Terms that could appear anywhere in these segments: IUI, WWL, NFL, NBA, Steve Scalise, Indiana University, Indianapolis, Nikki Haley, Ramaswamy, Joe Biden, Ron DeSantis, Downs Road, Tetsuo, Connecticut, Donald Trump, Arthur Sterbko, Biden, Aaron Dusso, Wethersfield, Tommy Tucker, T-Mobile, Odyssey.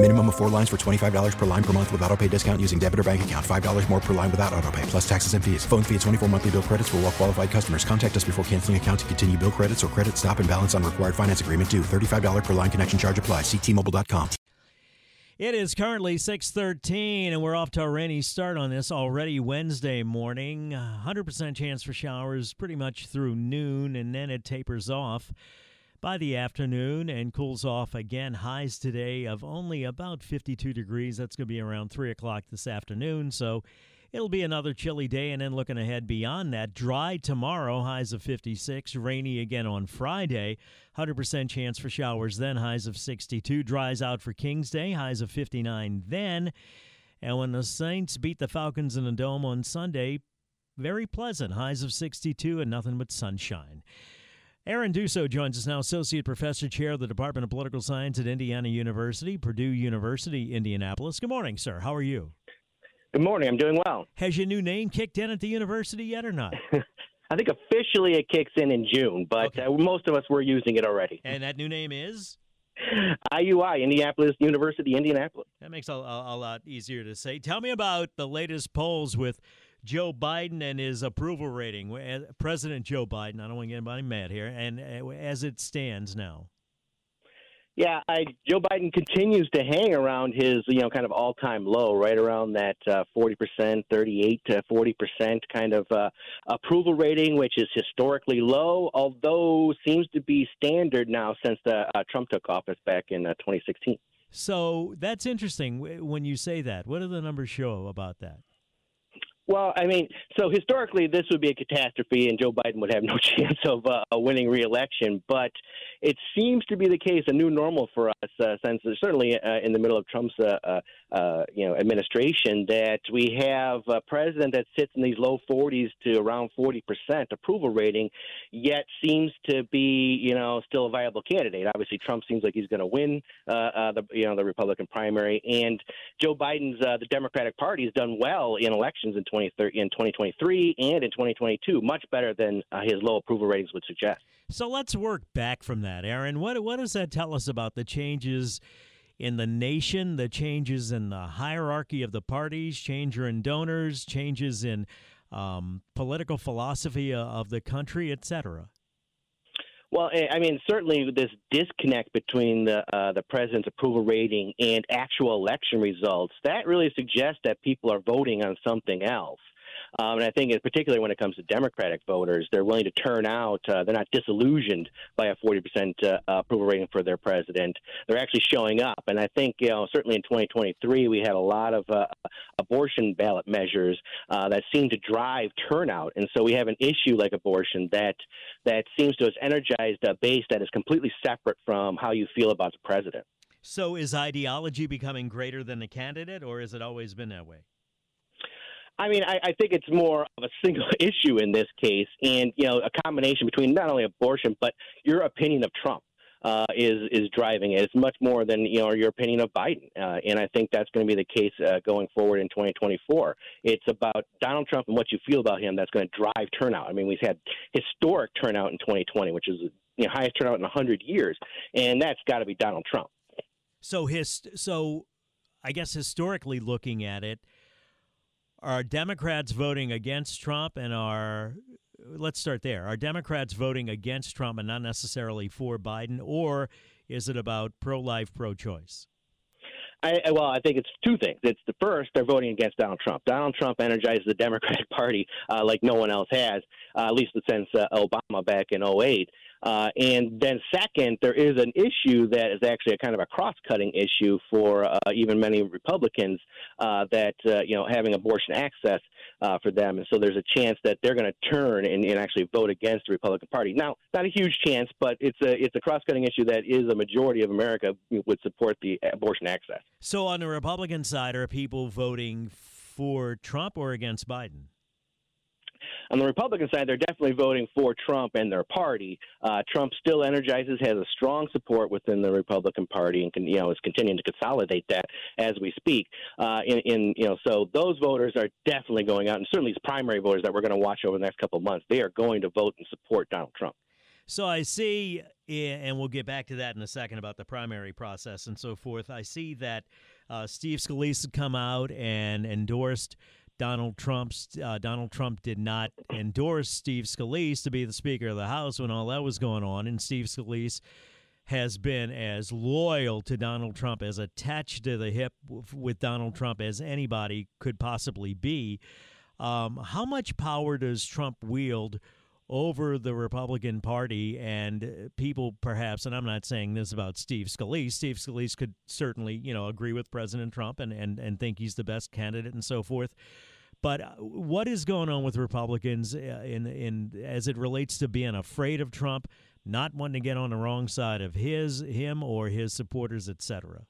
Minimum of 4 lines for $25 per line per month with autopay discount using debit or bank account. $5 more per line without autopay, plus taxes and fees. Phone fee at 24 monthly bill credits for well qualified customers. Contact us before canceling account to continue bill credits or credit stop and balance on required finance agreement due. $35 per line connection charge applies. See T-Mobile.com. It is currently 6:13, and we're off to a rainy start on this already Wednesday morning. 100% chance for showers pretty much through noon, and then it tapers off by the afternoon and cools off again. Highs today of only about 52 degrees. That's going to be around 3 o'clock this afternoon. So it'll be another chilly day. And then looking ahead beyond that, dry tomorrow, highs of 56. Rainy again on Friday. 100% chance for showers then, highs of 62. Dries out for King's Day, highs of 59 then. And when the Saints beat the Falcons in the Dome on Sunday, very pleasant. Highs of 62 and nothing but sunshine. Aaron Dusso joins us now, Associate Professor, Chair of the Department of Political Science at Indiana University, Purdue University, Indianapolis. Good morning, sir. How are you? Good morning. I'm doing well. Has your new name kicked in at the university yet or not? I think officially it kicks in June, but okay. Most of us were using it already. And that new name is? IUI, Indianapolis University, Indianapolis. That makes a lot easier to say. Tell me about the latest polls with Joe Biden and his approval rating, President Joe Biden. I don't want to get anybody mad here. And as it stands now, Joe Biden continues to hang around his, kind of all-time low, right around that 40%, 38 to 40% kind of approval rating, which is historically low, although seems to be standard now since Trump took office back in 2016. So that's interesting when you say that. What do the numbers show about that? Well, so historically, this would be a catastrophe, and Joe Biden would have no chance of winning re-election. But it seems to be the case, a new normal for us, since certainly in the middle of Trump's administration, that we have a president that sits in these low 40s to around 40% approval rating, yet seems to be, still a viable candidate. Obviously, Trump seems like he's going to win the Republican primary, and Joe Biden's the Democratic Party has done well in elections in 2023 and in 2022, much better than his low approval ratings would suggest. So let's work back from that, Aaron. What does that tell us about the changes in the nation, the changes in the hierarchy of the parties, change in donors, changes in political philosophy of the country, et cetera? Well, certainly this disconnect between the president's approval rating and actual election results, that really suggests that people are voting on something else. And I think particularly when it comes to Democratic voters, they're willing to turn out. They're not disillusioned by a 40% approval rating for their president. They're actually showing up. And I think, certainly in 2023, we had a lot of abortion ballot measures that seem to drive turnout. And so we have an issue like abortion that seems to have energized a base that is completely separate from how you feel about the president. So is ideology becoming greater than the candidate, or has it always been that way? I think it's more of a single issue in this case, and a combination between not only abortion but your opinion of Trump is driving it. It's much more than your opinion of Biden, and I think that's going to be the case going forward in 2024. It's about Donald Trump and what you feel about him that's going to drive turnout. We've had historic turnout in 2020, which is highest turnout in 100 years, and that's got to be Donald Trump. So I guess historically looking at it, are Democrats voting against Trump let's start there. Are Democrats voting against Trump and not necessarily for Biden, or is it about pro-life, pro-choice? I think it's two things. It's the first, they're voting against Donald Trump. Donald Trump energized the Democratic Party like no one else has, at least since Obama back in 2008. And then second, there is an issue that is actually a kind of a cross-cutting issue for even many Republicans that, having abortion access for them. And so there's a chance that they're going to turn and actually vote against the Republican Party. Now, not a huge chance, but it's a cross-cutting issue that is a majority of America would support the abortion access. So on the Republican side, are people voting for Trump or against Biden? On the Republican side, they're definitely voting for Trump and their party. Trump still has a strong support within the Republican Party, and is continuing to consolidate that as we speak. So those voters are definitely going out, and certainly these primary voters that we're going to watch over the next couple of months, they are going to vote and support Donald Trump. So I see, and we'll get back to that in a second about the primary process and so forth. I see that Steve Scalise had come out and endorsed Donald Trump did not endorse Steve Scalise to be the Speaker of the House when all that was going on, and Steve Scalise has been as loyal to Donald Trump, as attached to the hip with Donald Trump as anybody could possibly be. How much power does Trump wield over the Republican Party and people perhaps, and I'm not saying this about Steve Scalise. Steve Scalise could certainly, agree with President Trump and think he's the best candidate and so forth. But what is going on with Republicans in as it relates to being afraid of Trump, not wanting to get on the wrong side of him or his supporters, et cetera?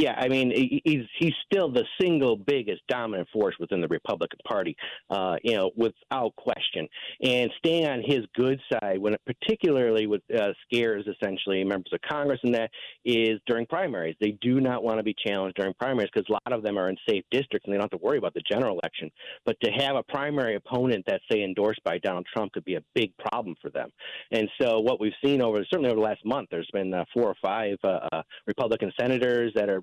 Yeah, I mean, he's still the single biggest dominant force within the Republican Party, without question. And staying on his good side, when particularly with scares essentially members of Congress, and that is during primaries. They do not want to be challenged during primaries because a lot of them are in safe districts and they don't have to worry about the general election. But to have a primary opponent that's, say, endorsed by Donald Trump could be a big problem for them. And so what we've seen certainly over the last month, there's been 4 or 5 Republican senators that are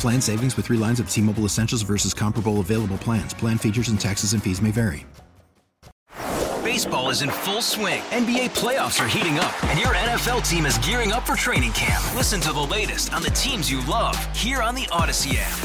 Plan savings with 3 lines of T-Mobile Essentials versus comparable available plans. Plan features and taxes and fees may vary. Baseball is in full swing. NBA playoffs are heating up, and your NFL team is gearing up for training camp. Listen to the latest on the teams you love here on the Odyssey app.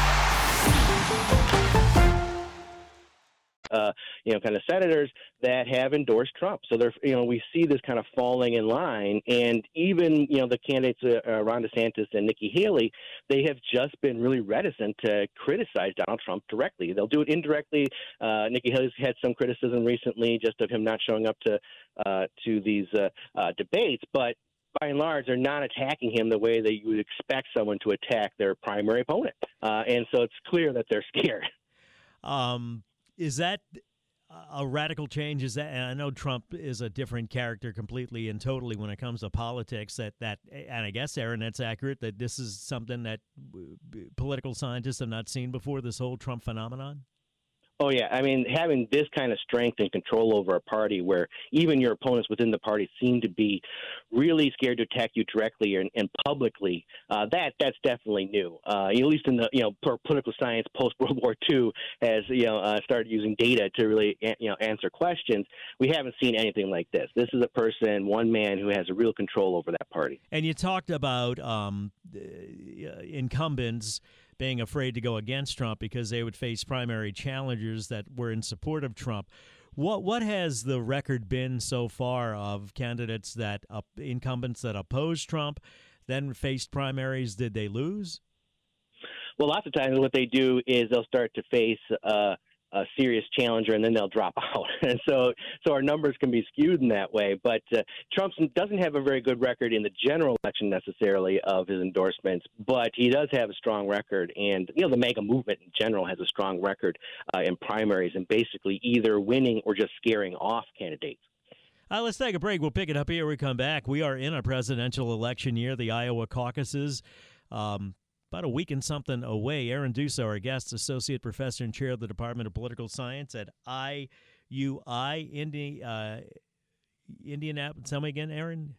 Kind of senators that have endorsed Trump. So they're, we see this kind of falling in line. And even, the candidates, Ron DeSantis and Nikki Haley, they have just been really reticent to criticize Donald Trump directly. They'll do it indirectly. Nikki Haley's had some criticism recently just of him not showing up to these debates. But by and large, they're not attacking him the way that you would expect someone to attack their primary opponent. And so it's clear that they're scared. Is that a radical change? Is that, and I know Trump is a different character completely and totally when it comes to politics, and I guess, Aaron, that's accurate, that this is something that political scientists have not seen before, this whole Trump phenomenon? Oh, yeah. I mean, having this kind of strength and control over a party where even your opponents within the party seem to be really scared to attack you directly and publicly, that's definitely new. At least in the, political science post-World War II has, started using data to really, answer questions. We haven't seen anything like this. This is a person, one man, who has a real control over that party. And you talked about incumbents being afraid to go against Trump because they would face primary challengers that were in support of Trump. What has the record been so far of candidates incumbents that oppose Trump, then faced primaries. Did they lose? Well, lots of times what they do is they'll start to face a serious challenger, and then they'll drop out. And so our numbers can be skewed in that way. But Trump doesn't have a very good record in the general election necessarily of his endorsements, but he does have a strong record. And, you know, the mega movement in general has a strong record in primaries and basically either winning or just scaring off candidates. Let's take a break. We'll pick it up here. We come back. We are in a presidential election year, the Iowa caucuses. About a week and something away. Aaron Dusso, our guest, associate professor and chair of the Department of Political Science at IUI, Indianapolis. Tell me again, Aaron.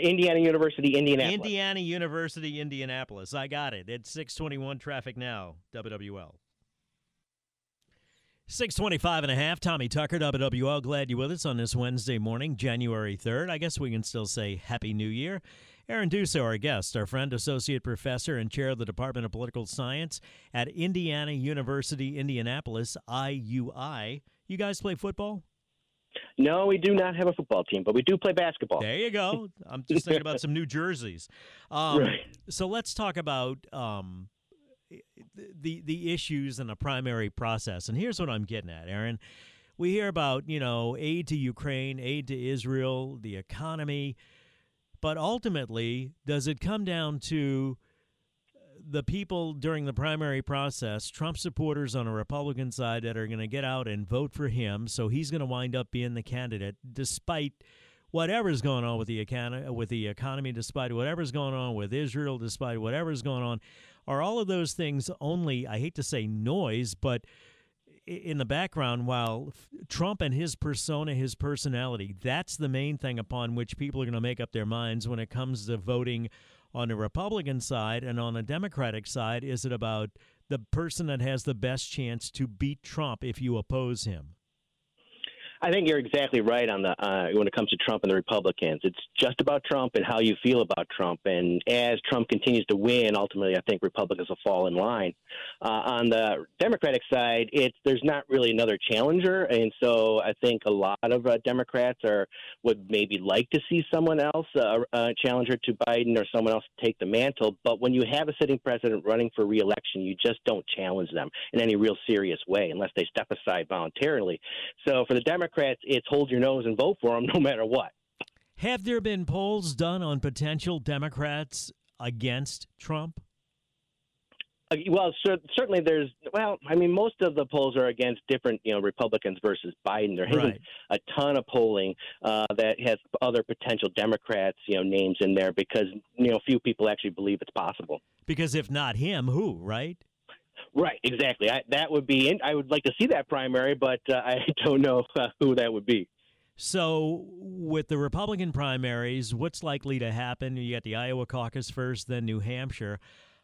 Indiana University, Indianapolis. Indiana University, Indianapolis. I got it. It's 6:21 traffic now, WWL. 6:25 and a half, Tommy Tucker, WWL. Glad you're with us on this Wednesday morning, January 3rd. I guess we can still say Happy New Year. Aaron Dusso, our guest, our friend, associate professor and chair of the Department of Political Science at Indiana University, Indianapolis, IUI. You guys play football? No, we do not have a football team, but we do play basketball. There you go. I'm just thinking about some new jerseys. Right. So let's talk about the issues in a primary process. And here's what I'm getting at, Aaron. We hear about, you know, aid to Ukraine, aid to Israel, the economy. But ultimately, does it come down to the people during the primary process, Trump supporters on a Republican side that are going to get out and vote for him, so he's going to wind up being the candidate despite whatever's going on with the economy, despite whatever's going on with Israel, despite whatever's going on? Are all of those things only, I hate to say noise, but in the background, while Trump and his persona, his personality, that's the main thing upon which people are going to make up their minds when it comes to voting on the Republican side and on the Democratic side? Is it about the person that has the best chance to beat Trump if you oppose him? I think you're exactly right on the when it comes to Trump and the Republicans. It's just about Trump and how you feel about Trump. And as Trump continues to win, ultimately, I think Republicans will fall in line. On the Democratic side, there's not really another challenger. And so I think a lot of Democrats would maybe like to see someone else, a challenger to Biden or someone else take the mantle. But when you have a sitting president running for re-election, you just don't challenge them in any real serious way unless they step aside voluntarily. So for the Democrats, it's hold your nose and vote for them no matter what. Have there been polls done on potential Democrats against Trump? Well, certainly there's – well, I mean, most of the polls are against different, you know, Republicans versus Biden. There isn't a ton of polling that has other potential Democrats, you know, names in there because, you know, few people actually believe it's possible. Because if not him, who, right? Right, exactly. That would be. I would like to see that primary, but I don't know who that would be. So, with the Republican primaries, what's likely to happen? You got the Iowa caucus first, then New Hampshire.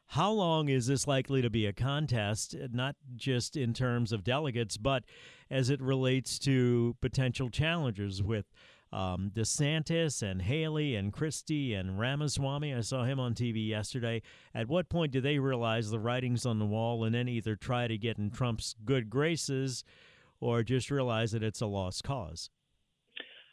How long is this likely to be a contest? Not just in terms of delegates, but as it relates to potential challengers with DeSantis and Haley and Christie and Ramaswamy. I saw him on TV yesterday. At what point do they realize the writing's on the wall and then either try to get in Trump's good graces or just realize that it's a lost cause?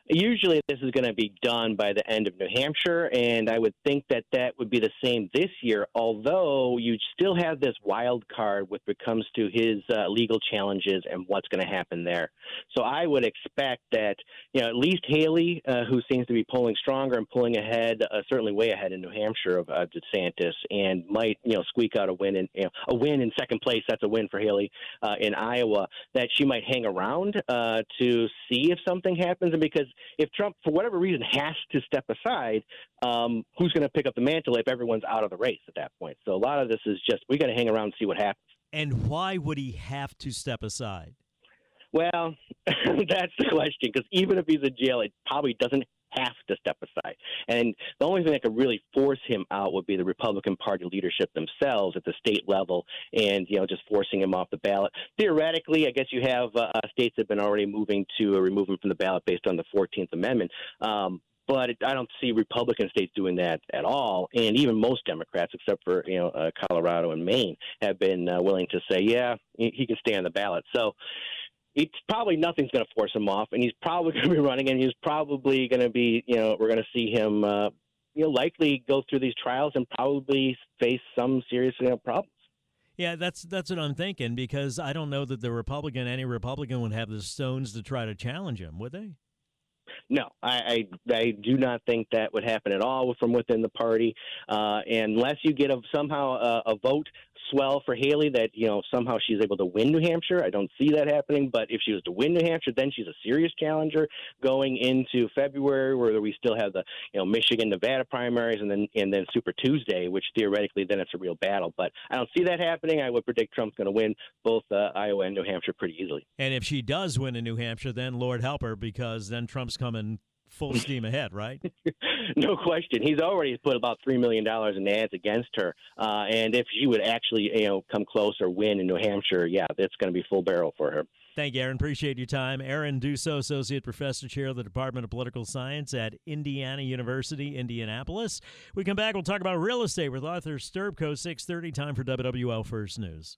Usually this is going to be done by the end of New Hampshire, and I would think that that would be the same this year, although you still have this wild card with it comes to his legal challenges and what's going to happen there. So I would expect that, you know, at least Haley, who seems to be polling stronger and pulling ahead, certainly way ahead in New Hampshire of DeSantis, and might, you know, squeak out a win in, you know, a win in second place. That's a win for Haley in Iowa, that she might hang around to see if something happens. And because if Trump, for whatever reason, has to step aside, who's going to pick up the mantle if everyone's out of the race at that point? So a lot of this is just, we got to hang around and see what happens. And why would he have to step aside? Well, that's the question, because even if he's in jail, it probably doesn't have to step aside. And the only thing that could really force him out would be the Republican Party leadership themselves at the state level and, you know, just forcing him off the ballot. Theoretically, I guess you have states that have been already moving to remove him from the ballot based on the 14th Amendment. But I don't see Republican states doing that at all. And even most Democrats, except for, you know, Colorado and Maine, have been willing to say, yeah, he can stay on the ballot. So it's probably nothing's going to force him off, and he's probably going to be running, and he's probably going to be, you know, we're going to see him you'll likely go through these trials and probably face some serious problems. Yeah, that's what I'm thinking, because I don't know that any Republican would have the stones to try to challenge him, would they? No, I do not think that would happen at all from within the party, unless you get somehow a vote swell for Haley that, you know, somehow she's able to win New Hampshire. I don't see that happening. But if she was to win New Hampshire, then she's a serious challenger going into February, where we still have the, you know, Michigan, Nevada primaries and then Super Tuesday, which theoretically then it's a real battle. But I don't see that happening. I would predict Trump's going to win both Iowa and New Hampshire pretty easily. And if she does win in New Hampshire, then Lord help her, because then Trump's coming full steam ahead, right? No question. He's already put about $3 million in ads against her. And if she would actually, you know, come close or win in New Hampshire, yeah, that's going to be full barrel for her. Thank you, Aaron. Appreciate your time. Aaron Dusso, Associate Professor, Chair of the Department of Political Science at Indiana University, Indianapolis. We come back, we'll talk about real estate with Arthur Sterbko, 6:30, time for WWL First News.